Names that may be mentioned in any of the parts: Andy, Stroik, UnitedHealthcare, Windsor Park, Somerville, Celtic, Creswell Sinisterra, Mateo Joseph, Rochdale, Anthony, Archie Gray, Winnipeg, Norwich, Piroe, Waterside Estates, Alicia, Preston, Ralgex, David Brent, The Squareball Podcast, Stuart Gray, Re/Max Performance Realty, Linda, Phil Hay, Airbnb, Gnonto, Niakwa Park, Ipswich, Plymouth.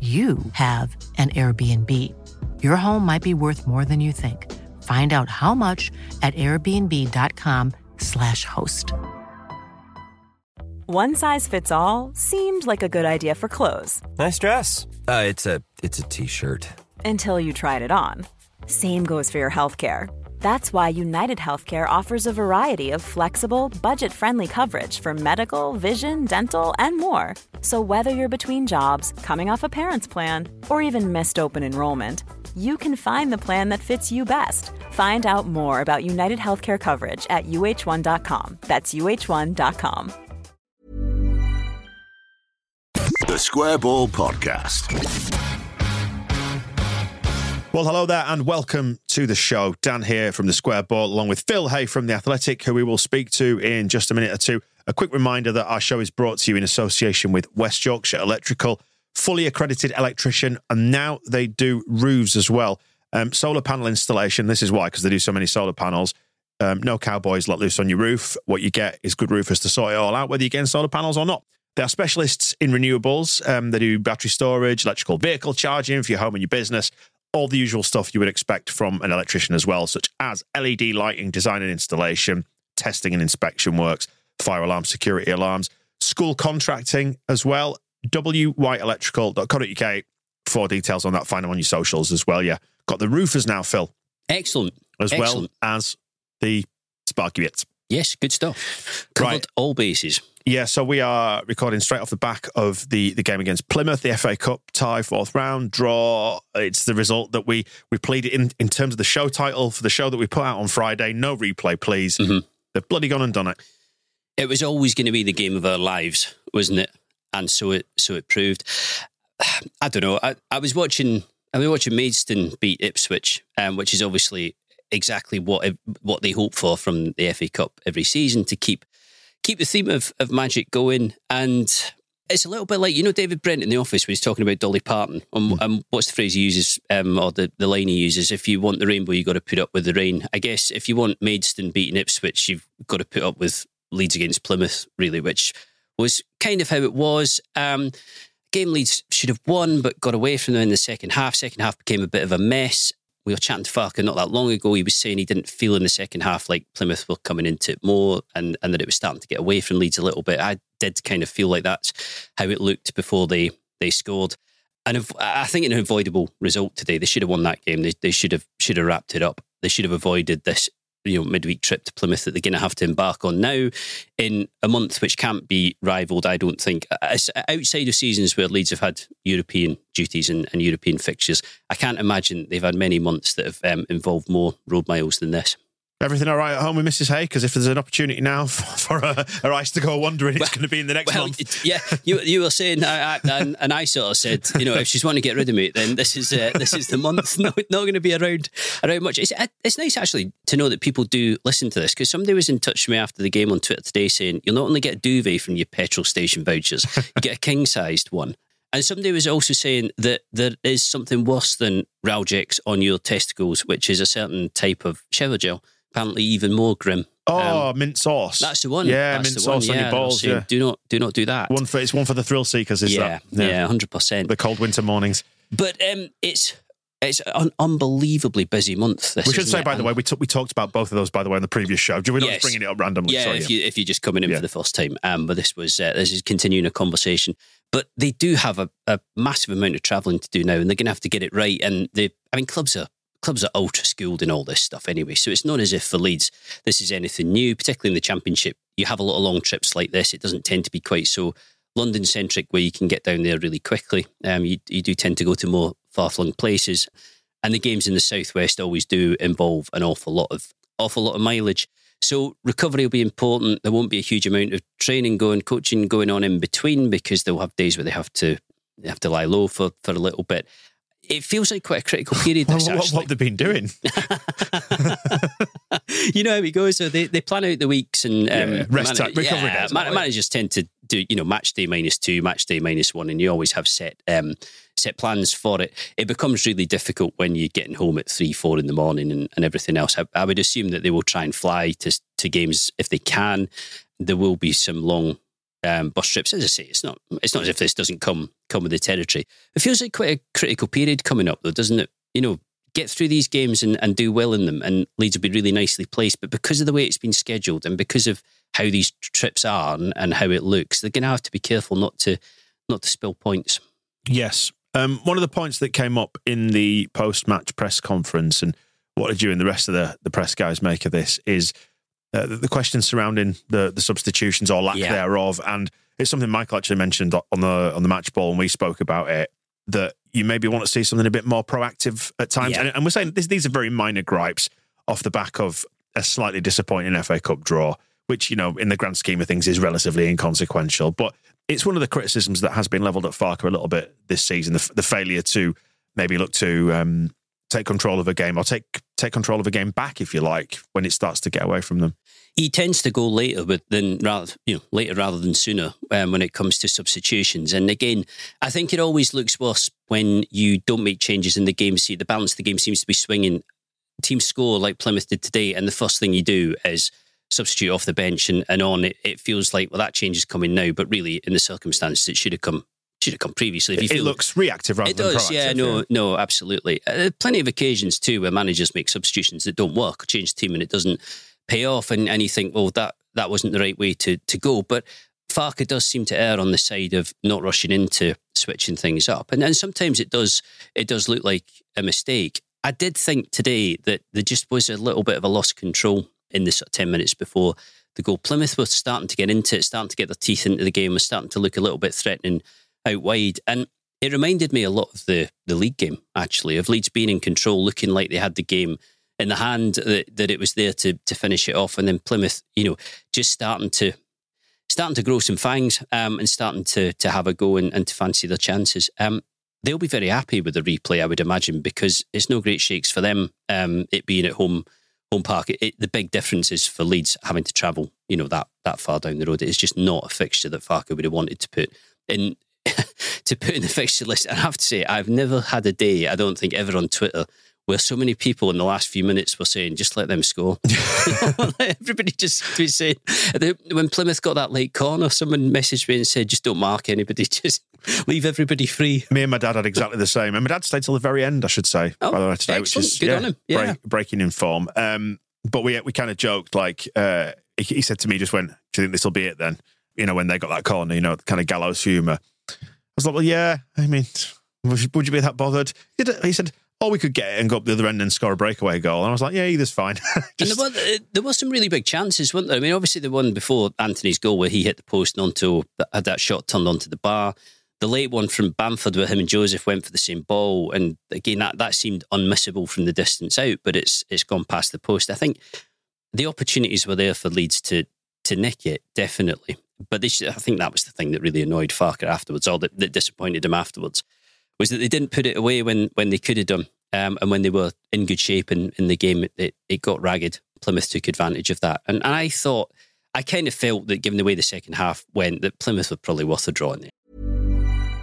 you have an Airbnb. Your home might be worth more than you think. Find out how much at airbnb.com/host. One size fits all seemed like a good idea for clothes. Nice dress. It's a t-shirt. Until you tried it on. Same goes for your healthcare. That's why UnitedHealthcare offers a variety of flexible, budget-friendly coverage for medical, vision, dental, and more. So whether you're between jobs, coming off a parent's plan, or even missed open enrollment, you can find the plan that fits you best. Find out more about UnitedHealthcare coverage at uh1.com. That's uh1.com. The Squareball Podcast. Well, hello there and welcome to the show. Dan here from The Square Ball, along with Phil Hay from The Athletic, who we will speak to in just a minute or two. A quick reminder that our show is brought to you in association with West Yorkshire Electrical, fully accredited electrician, and now they do roofs as well. Solar panel installation, this is why, because they do so many solar panels. No cowboys let loose on your roof. What you get is good roofers to sort it all out, whether you're getting solar panels or not. They are specialists in renewables. They do battery storage, electrical vehicle charging for your home and your business. All the usual stuff you would expect from an electrician as well, such as LED lighting, design and installation, testing and inspection works, fire alarms, security alarms, school contracting as well. wyelectrical.co.uk for details on that. Find them on your socials as well. Yeah. Got the roofers now, Phil. Excellent. Well as the Sparky Bits. Yes, good stuff. Covered all bases. Yeah, so we are recording straight off the back of the game against Plymouth, the FA Cup tie, fourth round, draw. It's the result that we pleaded in terms of the show title for the show that we put out on Friday. No replay, please. Mm-hmm. They've bloody gone and done it. It was always going to be the game of our lives, wasn't it? And so it proved. I don't know. I was watching Maidstone beat Ipswich, which is obviously exactly what they hope for from the FA Cup every season, to keep the theme of magic going. And it's a little bit like, you know, David Brent in The Office when he's talking about Dolly Parton, and what's the phrase he uses, or the line he uses, if you want the rainbow, you've got to put up with the rain. I guess if you want Maidstone beating Ipswich, you've got to put up with Leeds against Plymouth, really, which was kind of how it was. Game Leeds should have won, but got away from them in the second half. Second half became a bit of a mess. We were chatting to Farke not that long ago. He was saying he didn't feel in the second half like Plymouth were coming into it more, and that it was starting to get away from Leeds a little bit. I did kind of feel like that's how it looked before they scored. And I think an avoidable result today. They should have won that game. They should have wrapped it up. They should have avoided this, you know, midweek trip to Plymouth that they're going to have to embark on now in a month which can't be rivaled, I don't think. Outside of seasons where Leeds have had European duties and European fixtures, I can't imagine they've had many months that have involved more road miles than this. Everything all right at home with Mrs. Hay? Because if there's an opportunity now for her ice to go wandering, it's going to be in the next month. Yeah, you were saying, and I sort of said, you know, if she's wanting to get rid of me, then this is the month. No, not going to be around much. It's nice actually to know that people do listen to this, because somebody was in touch with me after the game on Twitter today saying, you'll not only get a duvet from your petrol station vouchers, you get a king-sized one. And somebody was also saying that there is something worse than Ralgex on your testicles, which is a certain type of shower gel. Apparently, even more grim. Oh, mint sauce. That's the one. Yeah, that's mint sauce on your balls. Yeah. Do not do that. It's one for the thrill seekers. Is that 100%. The cold winter mornings. But it's an unbelievably busy month. This, we should say, by the way, we talked about both of those, by the way, on the previous show. We're not just bringing it up randomly. Yeah, sorry, if you're just coming in for the first time, but this is continuing a conversation. But they do have a massive amount of travelling to do now, and they're going to have to get it right. And clubs are ultra schooled in all this stuff anyway, so it's not as if for Leeds this is anything new, particularly in the Championship. You have a lot of long trips like this. It doesn't tend to be quite so London-centric where you can get down there really quickly. You do tend to go to more far-flung places, and the games in the southwest always do involve an awful lot of mileage. So recovery will be important. There won't be a huge amount of training coaching going on in between, because they'll have days where they have to lie low for a little bit. it feels like quite a critical period. What they've been doing. You know how it goes. So they plan out the weeks and rest time, recovery days. Managers tend to do, match day -2, match day -1, and you always have set plans for it. It becomes really difficult when you're getting home at 3-4 in the morning and everything else. I would assume that they will try and fly to games if they can. There will be some long bus trips. As I say, it's not as if this doesn't come with the territory. It feels like quite a critical period coming up, though, doesn't it? Get through these games and do well in them, and Leeds will be really nicely placed. But because of the way it's been scheduled and because of how these trips are and how it looks, they're going to have to be careful not to spill points. Yes. One of the points that came up in the post-match press conference, and what did you and the rest of the press guys make of this, is the questions surrounding the substitutions or lack thereof. And it's something Michael actually mentioned on the match ball, and we spoke about it, that you maybe want to see something a bit more proactive at times. Yeah. And we're saying these are very minor gripes off the back of a slightly disappointing FA Cup draw, which, in the grand scheme of things is relatively inconsequential. But it's one of the criticisms that has been levelled at Farke a little bit this season, the failure to maybe look to take control of a game, or take control of a game back, if you like, when it starts to get away from them. He tends to go later rather than sooner when it comes to substitutions. And again, I think it always looks worse when you don't make changes in the game. See, the balance of the game seems to be swinging. Teams score like Plymouth did today, and the first thing you do is substitute off the bench and on. It feels like, well, that change is coming now, but really, in the circumstances, it should have come previously. If you feel it looks reactive rather than proactive. It does, yeah, no, absolutely. Plenty of occasions too where managers make substitutions that don't work, or change the team and it doesn't pay off, and you think, well, that wasn't the right way to go. But Farke does seem to err on the side of not rushing into switching things up, and sometimes it does look like a mistake. I did think today that there just was a little bit of a loss of control in the sort of 10 minutes before the goal. Plymouth were starting to get into it, starting to get their teeth into the game, was starting to look a little bit threatening out wide. And it reminded me a lot of the league game, actually, of Leeds being in control, looking like they had the game in the hand, that it was there to finish it off. And then Plymouth, just starting to grow some fangs and starting to have a go and to fancy their chances. They'll be very happy with the replay, I would imagine, because it's no great shakes for them, it being at home park. The big difference is for Leeds having to travel, that far down the road. It is just not a fixture that Farke would have wanted to put in. To put in the fixture list, I have to say, I've never had a day, I don't think ever, on Twitter where so many people in the last few minutes were saying, just let them score. Everybody just seemed to be saying, when Plymouth got that late corner, someone messaged me and said, just don't mark anybody, just leave everybody free. Me and my dad had exactly the same. And my dad stayed till the very end, I should say, by the way, today, which is good on him. Yeah. Breaking in form. But we kind of joked, like, he said to me, just went, do you think this will be it then? When they got that corner, kind of gallows humour. I was like, well, yeah, I mean, would you be that bothered? He said, we could get it and go up the other end and score a breakaway goal. And I was like, yeah, either's fine. And there were some really big chances, weren't there? I mean, obviously the one before Anthony's goal where he hit the post, Gnonto had that shot turned onto the bar. The late one from Bamford where him and Joseph went for the same ball. And again, that seemed unmissable from the distance out, but it's gone past the post. I think the opportunities were there for Leeds to nick it, definitely. But I think that was the thing that really annoyed Farke afterwards, or that disappointed him afterwards, was that they didn't put it away when they could have done. And when they were in good shape in the game, it got ragged. Plymouth took advantage of that. And I thought, I kind of felt that given the way the second half went, that Plymouth were probably worth a draw in there.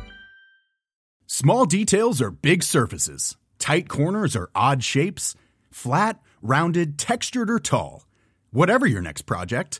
Small details are big surfaces. Tight corners are odd shapes. Flat, rounded, textured, or tall. Whatever your next project,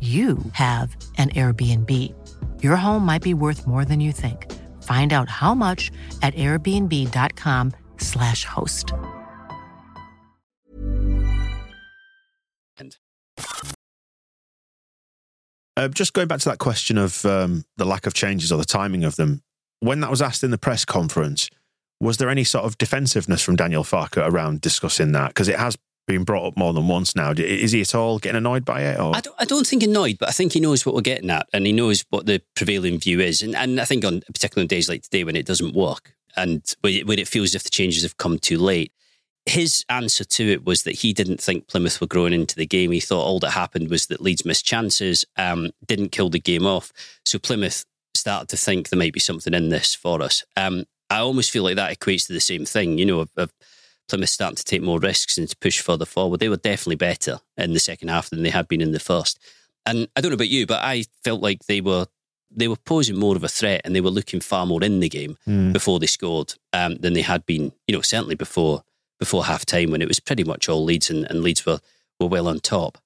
you have an Airbnb. Your home might be worth more than you think. Find out how much at airbnb.com/host. Just going back to that question of the lack of changes or the timing of them, when that was asked in the press conference, was there any sort of defensiveness from Daniel Farke around discussing that? Because it has been brought up more than once now. Is he at all getting annoyed by it? Or? I don't think annoyed, but I think he knows what we're getting at and he knows what the prevailing view is. And I think on particular days like today when it doesn't work and when it feels as if the changes have come too late, his answer to it was that he didn't think Plymouth were growing into the game. He thought all that happened was that Leeds missed chances, didn't kill the game off. So Plymouth started to think there might be something in this for us. I almost feel like that equates to the same thing. You know, I've Plymouth starting to take more risks and to push further forward. They were definitely better in the second half than they had been in the first. And I don't know about you, but I felt like they were posing more of a threat and they were looking far more in the game before they scored than they had been, you know, certainly before half-time when it was pretty much all Leeds and Leeds were well on top.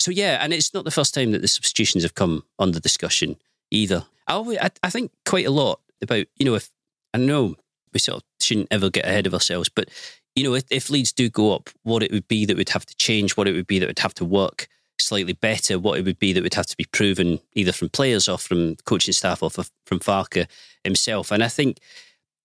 So yeah, and it's not the first time that the substitutions have come under discussion either. I think quite a lot about, you know, if I know we sort of shouldn't ever get ahead of ourselves, but you know, if Leeds do go up, what it would be that would have to change, what it would be that would have to work slightly better, what it would be that would have to be proven either from players or from coaching staff or from Farke himself. And I think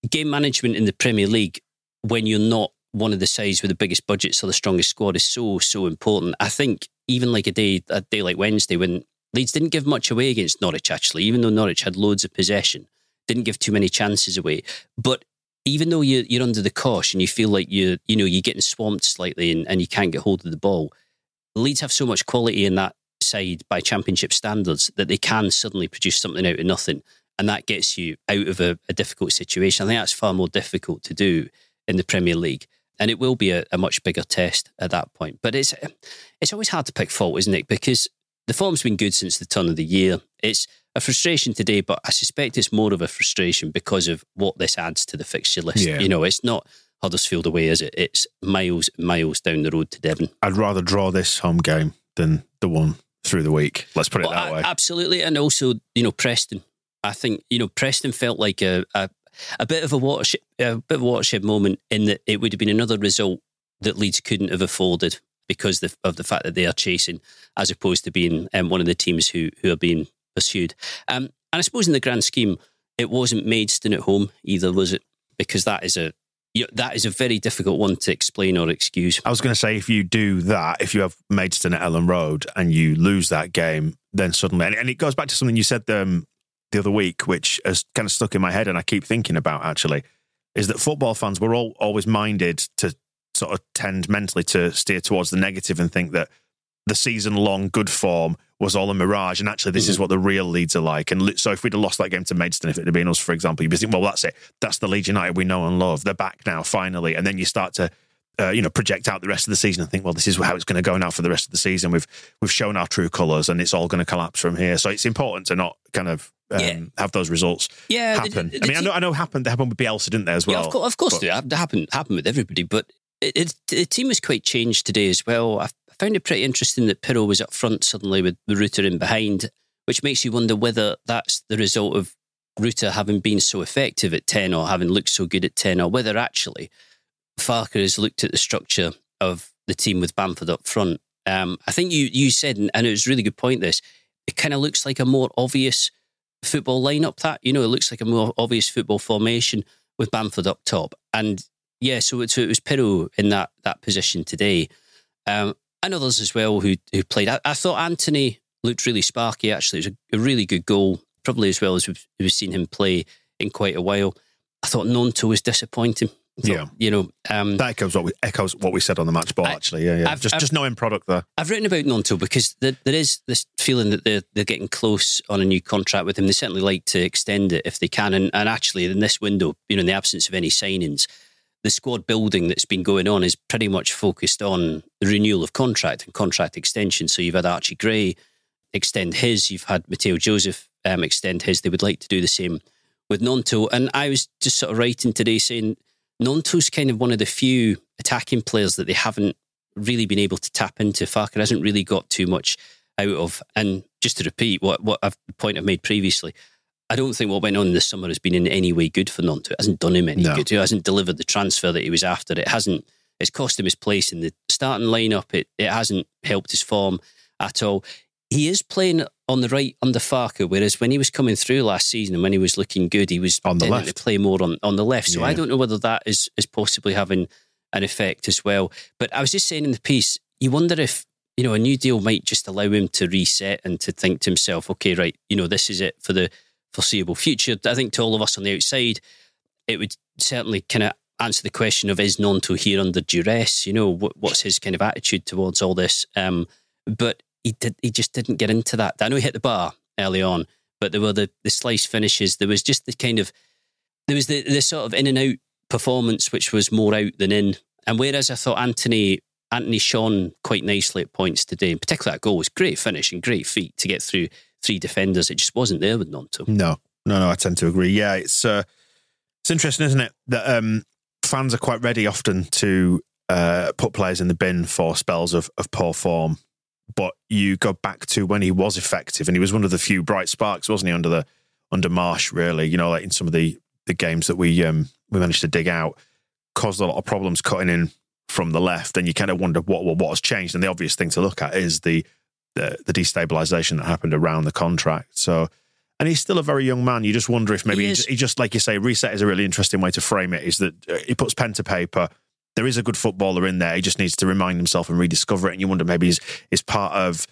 game management in the Premier League, when you're not one of the sides with the biggest budgets or the strongest squad, is so, so important. I think even like a day like Wednesday, when Leeds didn't give much away against Norwich, actually, even though Norwich had loads of possession, didn't give too many chances away. But even though you're under the cosh and you feel like you're getting swamped slightly and you can't get hold of the ball, Leeds have so much quality in that side by championship standards that they can suddenly produce something out of nothing, and that gets you out of a difficult situation. I think that's far more difficult to do in the Premier League, and it will be a much bigger test at that point. But it's always hard to pick fault, isn't it? Because the form's been good since the turn of the year. It's a frustration today, but I suspect it's more of a frustration because of what this adds to the fixture list. Yeah. You know, it's not Huddersfield away, is it? It's miles and miles down the road to Devon. I'd rather draw this home game than the one through the week. Let's put it that way. Absolutely. And also, you know, Preston. I think, you know, Preston felt like a bit of a watershed moment in that it would have been another result that Leeds couldn't have afforded because of the fact that they are chasing, as opposed to being one of the teams who are being pursued. And I suppose in the grand scheme, it wasn't Maidstone at home either, was it? Because that is a very difficult one to explain or excuse. I was going to say, if you do that, if you have Maidstone at Ellen Road and you lose that game, then suddenly, and it goes back to something you said the other week, which has kind of stuck in my head and I keep thinking about actually, is that football fans were all always minded to sort of tend mentally to steer towards the negative and think that the season-long good form was all a mirage, and actually this is what the real Leeds are like. And so if we'd have lost that game to Maidstone, if it had been us, for example, you'd be thinking, well, that's it. That's the Leeds United we know and love. They're back now, finally. And then you start to project out the rest of the season and think, well, this is how it's going to go now for the rest of the season. We've shown our true colours and it's all going to collapse from here. So it's important to not kind of have those results happen. I know they happened with Bielsa, didn't they, as well? Yeah, of course, they happened with everybody, but the team was quite changed today as well. I found it pretty interesting that Piroe was up front suddenly with Ruta in behind, which makes you wonder whether that's the result of Ruta having been so effective at 10 or having looked so good at 10, or whether actually Farke has looked at the structure of the team with Bamford up front. I think you said, and it was a really good point, this, it kind of looks like a more obvious football lineup that, you know, it looks like a more obvious football formation with Bamford up top. And yeah, so it was Piroe in that position today. And others as well who played. I thought Anthony looked really sparky, actually. It was a really good goal, probably as well as we've seen him play in quite a while. I thought Gnonto was disappointing. That echoes what we said on the match ball, actually. Yeah, yeah. Just no end product there. I've written about Gnonto because there is this feeling that they're getting close on a new contract with him. They certainly like to extend it if they can. And actually, in this window, you know, in the absence of any signings, the squad building that's been going on is pretty much focused on the renewal of contract and contract extension. So you've had Archie Gray extend his, you've had Mateo Joseph extend his. They would like to do the same with Gnonto. And I was just sort of writing today saying, Gnonto's kind of one of the few attacking players that they haven't really been able to tap into. Farke hasn't really got too much out of. And just to repeat the point I've made previously, I don't think what went on this summer has been in any way good for Gnonto. It hasn't done him any good. It hasn't delivered the transfer that he was after. It hasn't. It's cost him his place in the starting lineup. It hasn't helped his form at all. He is playing on the right under Farke, whereas when he was coming through last season and when he was looking good, he was on the left to play more on the left. So yeah. I don't know whether that is possibly having an effect as well. But I was just saying in the piece, you wonder if, you know, a new deal might just allow him to reset and to think to himself, okay, right, you know, this is it for the foreseeable future. I think to all of us on the outside, it would certainly kind of answer the question of, is Gnonto here under duress? You know, what's his kind of attitude towards all this? But he just didn't get into that. I know he hit the bar early on, but there were the slice finishes. There was just the kind of, there was the sort of in and out performance, which was more out than in. And whereas I thought Anthony shone quite nicely at points today, in particular that goal was great finish and great feet to get through three defenders. It just wasn't there with Gnonto. No, I tend to agree. Yeah, it's interesting, isn't it? That fans are quite ready often to put players in the bin for spells of poor form. But you go back to when he was effective, and he was one of the few bright sparks, wasn't he, under Marsh, really? You know, like in some of the games that we managed to dig out, caused a lot of problems cutting in from the left, and you kind of wonder what has changed. And the obvious thing to look at is the destabilisation that happened around the contract. So, and he's still a very young man. You just wonder if maybe he just, like you say, reset is a really interesting way to frame it, is that he puts pen to paper. There is a good footballer in there. He just needs to remind himself and rediscover it. And you wonder maybe is part of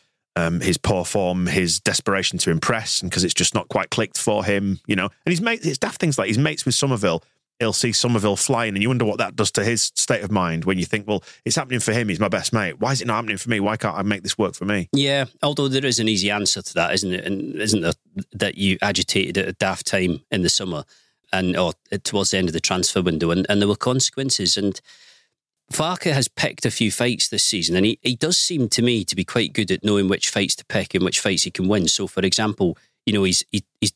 his poor form, his desperation to impress, and because it's just not quite clicked for him, you know. And his mates, it's daft things like his mates with Somerville. He'll see Somerville flying, and you wonder what that does to his state of mind when you think, well, it's happening for him. He's my best mate. Why is it not happening for me? Why can't I make this work for me? Yeah, although there is an easy answer to that, isn't it? And isn't there that you agitated at a daft time in the summer and or towards the end of the transfer window, and there were consequences. And Farke has picked a few fights this season, and he does seem to me to be quite good at knowing which fights to pick and which fights he can win. So, for example, you know, he's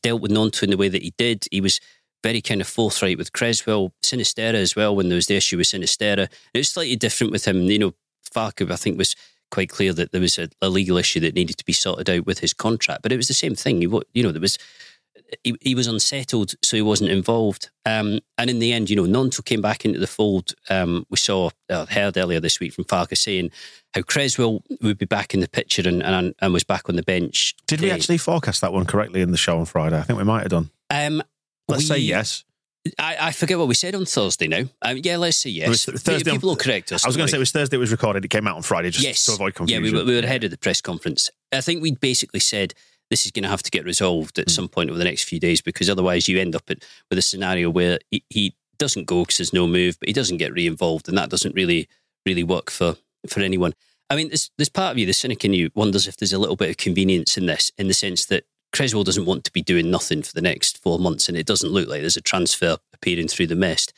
dealt with Gnonto in the way that he did. He was very kind of forthright with Creswell, Sinisterra as well, when there was the issue with Sinisterra. It was slightly different with him. You know, Farke, I think, was quite clear that there was a legal issue that needed to be sorted out with his contract, but it was the same thing. You know, there was... He was unsettled, so he wasn't involved. And in the end, you know, Gnonto came back into the fold. We heard earlier this week from Farke saying how Creswell would be back in the picture and was back on the bench. Did we actually forecast that one correctly in the show on Friday? I think we might have done. Let's say yes. I forget what we said on Thursday now. Let's say yes. Thursday, people will correct us. I was going to say it was Thursday it was recorded. It came out on Friday to avoid confusion. Yeah, we were ahead of the press conference. I think we basically said... this is going to have to get resolved at some point over the next few days, because otherwise you end up with a scenario where he doesn't go because there's no move, but he doesn't get re-involved, and that doesn't really work for anyone. I mean, there's part of you, the cynic in you, wonders if there's a little bit of convenience in this, in the sense that Creswell doesn't want to be doing nothing for the next 4 months, and it doesn't look like there's a transfer appearing through the mist.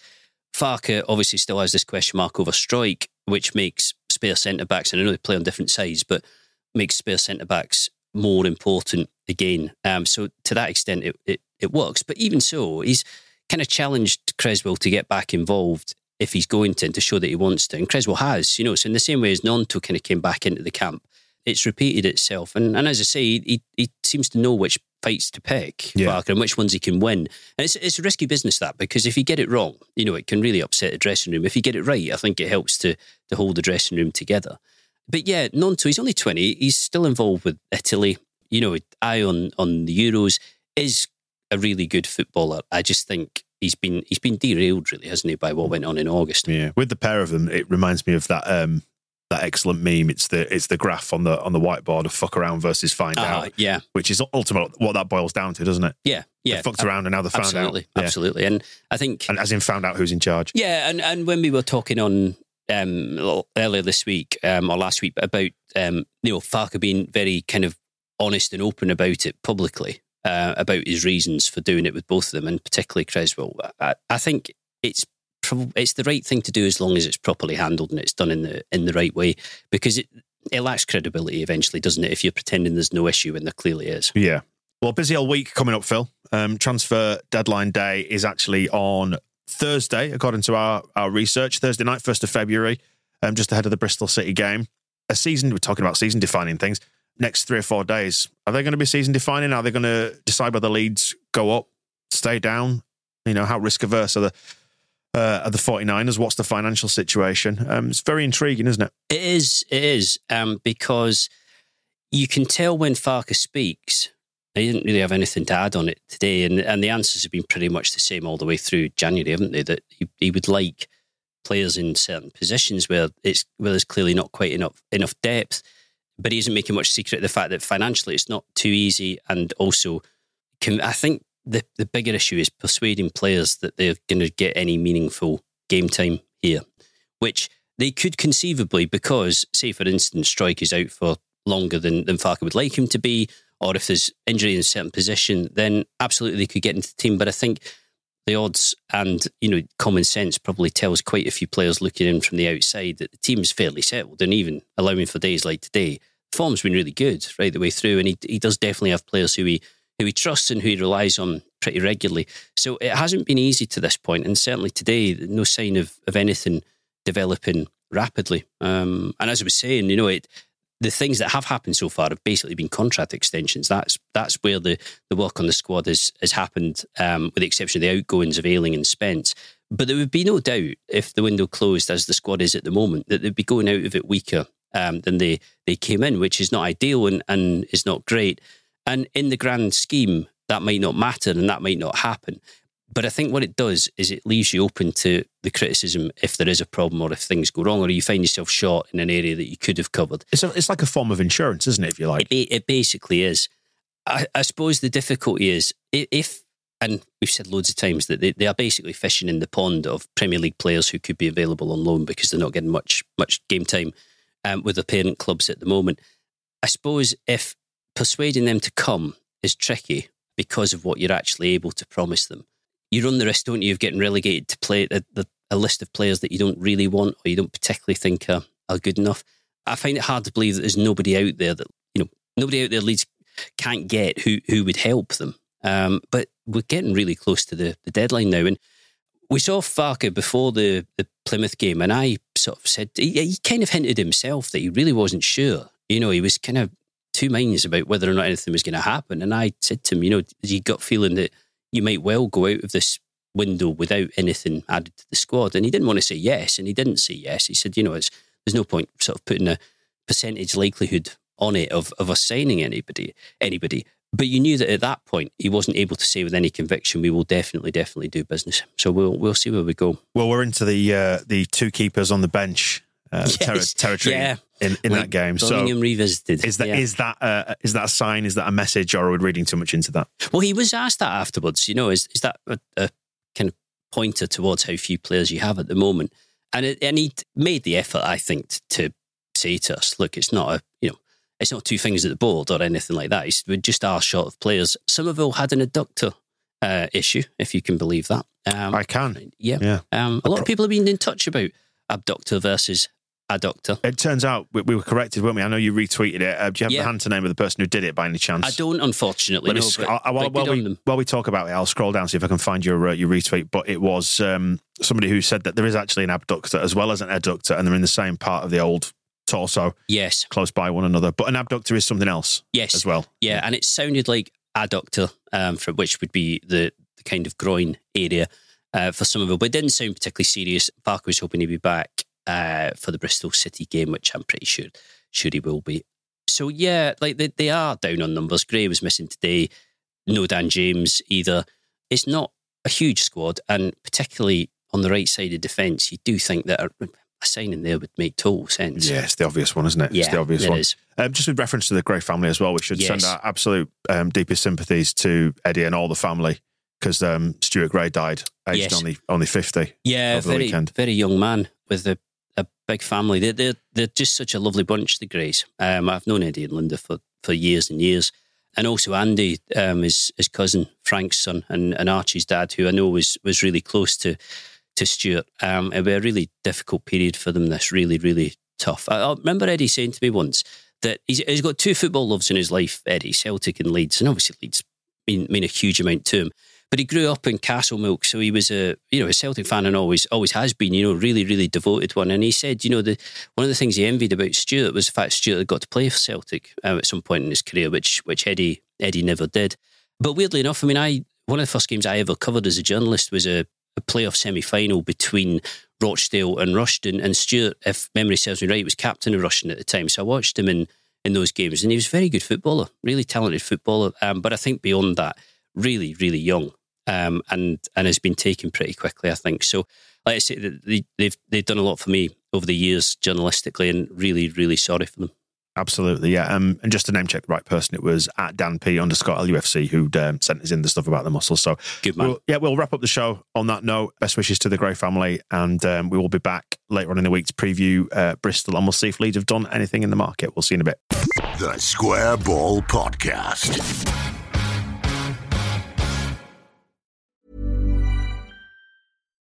Farke obviously still has this question mark over Stroik, which makes spare centre-backs, and I know they play on different sides, but makes spare centre-backs more important again. So to that extent, it works. But even so, he's kind of challenged Creswell to get back involved if he's going to, and to show that he wants to. And Creswell has, you know, so in the same way as Gnonto kind of came back into the camp, it's repeated itself. And as I say, he seems to know which fights to pick, Farke, and which ones he can win. And it's a risky business, that, because if you get it wrong, you know, it can really upset the dressing room. If you get it right, I think it helps to hold the dressing room together. But yeah, Gnonto, he's only 20. He's still involved with Italy. You know, eye on the Euros, is a really good footballer. I just think he's been derailed, really, hasn't he, by what went on in August? Yeah, with the pair of them, it reminds me of that that excellent meme. It's the graph on the whiteboard of fuck around versus find out. Yeah, which is ultimately what that boils down to, doesn't it? Yeah, yeah. They fucked around and now they found out. Yeah. Absolutely, and I think, and as in found out who's in charge. Yeah, and when we were talking on earlier this week or last week about you know, Farke being very kind of honest and open about it publicly, about his reasons for doing it with both of them, and particularly Creswell. I think it's the right thing to do as long as it's properly handled and it's done in the right way, because it lacks credibility eventually, doesn't it, if you're pretending there's no issue when there clearly is. Yeah. Well, busy all week coming up, Phil. Transfer deadline day is actually on Thursday, according to our research. Thursday night, 1st of February, just ahead of the Bristol City game. We're talking about season-defining things. Next 3 or 4 days, are they going to be season defining? Are they going to decide whether Leeds go up, stay down? You know, how risk averse are the 49ers? What's the financial situation? It's very intriguing, isn't it? It is, because you can tell when Farke speaks. He didn't really have anything to add on it today, and the answers have been pretty much the same all the way through January, haven't they? That he would like players in certain positions where there's clearly not quite enough depth. But he isn't making much secret of the fact that financially it's not too easy, and also I think the bigger issue is persuading players that they're going to get any meaningful game time here, which they could conceivably, because, say, for instance, Stroik is out for longer than Farke would like him to be, or if there's injury in a certain position, then absolutely they could get into the team. But I think the odds and, you know, common sense probably tells quite a few players looking in from the outside that the team is fairly settled, and even allowing for days like today, form's been really good right the way through, and he does definitely have players who he trusts and who he relies on pretty regularly. So it hasn't been easy to this point, and certainly today, no sign of anything developing rapidly. And as I was saying, you know, the things that have happened so far have basically been contract extensions. That's where the work on the squad has happened, with the exception of the outgoings of Ayling and Spence. But there would be no doubt, if the window closed as the squad is at the moment, that they'd be going out of it weaker than they came in, which is not ideal and is not great. And in the grand scheme, that might not matter and that might not happen. But I think what it does is it leaves you open to the criticism if there is a problem, or if things go wrong, or you find yourself short in an area that you could have covered. It's like a form of insurance, isn't it, if you like? It basically is. I suppose the difficulty is, if, and we've said loads of times that they are basically fishing in the pond of Premier League players who could be available on loan because they're not getting much game time with their parent clubs at the moment. I suppose if persuading them to come is tricky because of what you're actually able to promise them, you run the risk, don't you, of getting relegated to play a list of players that you don't really want, or you don't particularly think are good enough. I find it hard to believe that there's nobody out there Leeds can't get who would help them. But we're getting really close to the deadline now. And we saw Farke before the Plymouth game, and I sort of said, he kind of hinted himself that he really wasn't sure. You know, he was kind of two minds about whether or not anything was going to happen. And I said to him, you know, you got feeling that you might well go out of this window without anything added to the squad. And he didn't want to say yes, and he didn't say yes. He said, you know, there's no point sort of putting a percentage likelihood on it of us signing anybody. But you knew that at that point, he wasn't able to say with any conviction, we will definitely do business. So we'll see where we go. Well, we're into the two keepers on the bench territory in that game. Birmingham revisited. Is that a sign? Is that a message? Or are we reading too much into that? Well, he was asked that afterwards. You know, is that a kind of pointer towards how few players you have at the moment? And he made the effort, I think, to say to us, look, it's not it's not two fingers at the board or anything like that. We just are short of players. Somerville had an adductor issue, if you can believe that. I can. Yeah. A lot of people have been in touch about abductor versus adductor. It turns out we were corrected, weren't we? I know you retweeted it. Do you have the hand to name of the person who did it by any chance? I don't, unfortunately. While we talk about it, I'll scroll down, see if I can find your retweet. But it was somebody who said that there is actually an abductor as well as an adductor, and they're in the same part of the old torso. Yes. Close by one another. But an abductor is something else. Yes. As well. Yeah, and it sounded like adductor, from which would be the kind of groin area for Somerville. But it didn't sound particularly serious. Farke was hoping he'd be back for the Bristol City game, which I'm pretty sure he will be. So yeah, like they are down on numbers. Gray was missing today. No Dan James either. It's not a huge squad, and particularly on the right side of defence, you do think that a signing there would make total sense. Yeah, it's the obvious one, isn't it? Yeah, it's the obvious one. Is. Just with reference to the Gray family as well, we should send our absolute deepest sympathies to Eddie and all the family, because Stuart Gray died aged only 50 over the weekend. Very young man with a big family. They're just such a lovely bunch, the Greys. I've known Eddie and Linda for years and years. And also Andy, his cousin, Frank's son, and Archie's dad, who I know was really close to Stuart. It was a really difficult period for them, this really, really tough. I remember Eddie saying to me once that he's got two football loves in his life, Eddie, Celtic and Leeds. And obviously Leeds mean a huge amount to him. But he grew up in Castlemilk, so he was a Celtic fan and always has been, really, really devoted one. And he said, one of the things he envied about Stuart was the fact Stuart had got to play for Celtic at some point in his career, which Eddie never did. But weirdly enough, one of the first games I ever covered as a journalist was a playoff semi-final between Rochdale and Rushden. And Stuart, if memory serves me right, was captain of Rushden at the time. So I watched him in those games, and he was a very good footballer, really talented footballer. But I think beyond that, really, really young, and has been taken pretty quickly, I think. So, like I say, they've done a lot for me over the years journalistically, and really, really sorry for them. Absolutely, yeah. And just to name check the right person, it was at @DanP_LUFC who'd sent us in the stuff about the muscles. So, good man. We'll wrap up the show on that note. Best wishes to the Gray family, and we will be back later on in the week to preview Bristol, and we'll see if Leeds have done anything in the market. We'll see you in a bit. The Square Ball Podcast.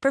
for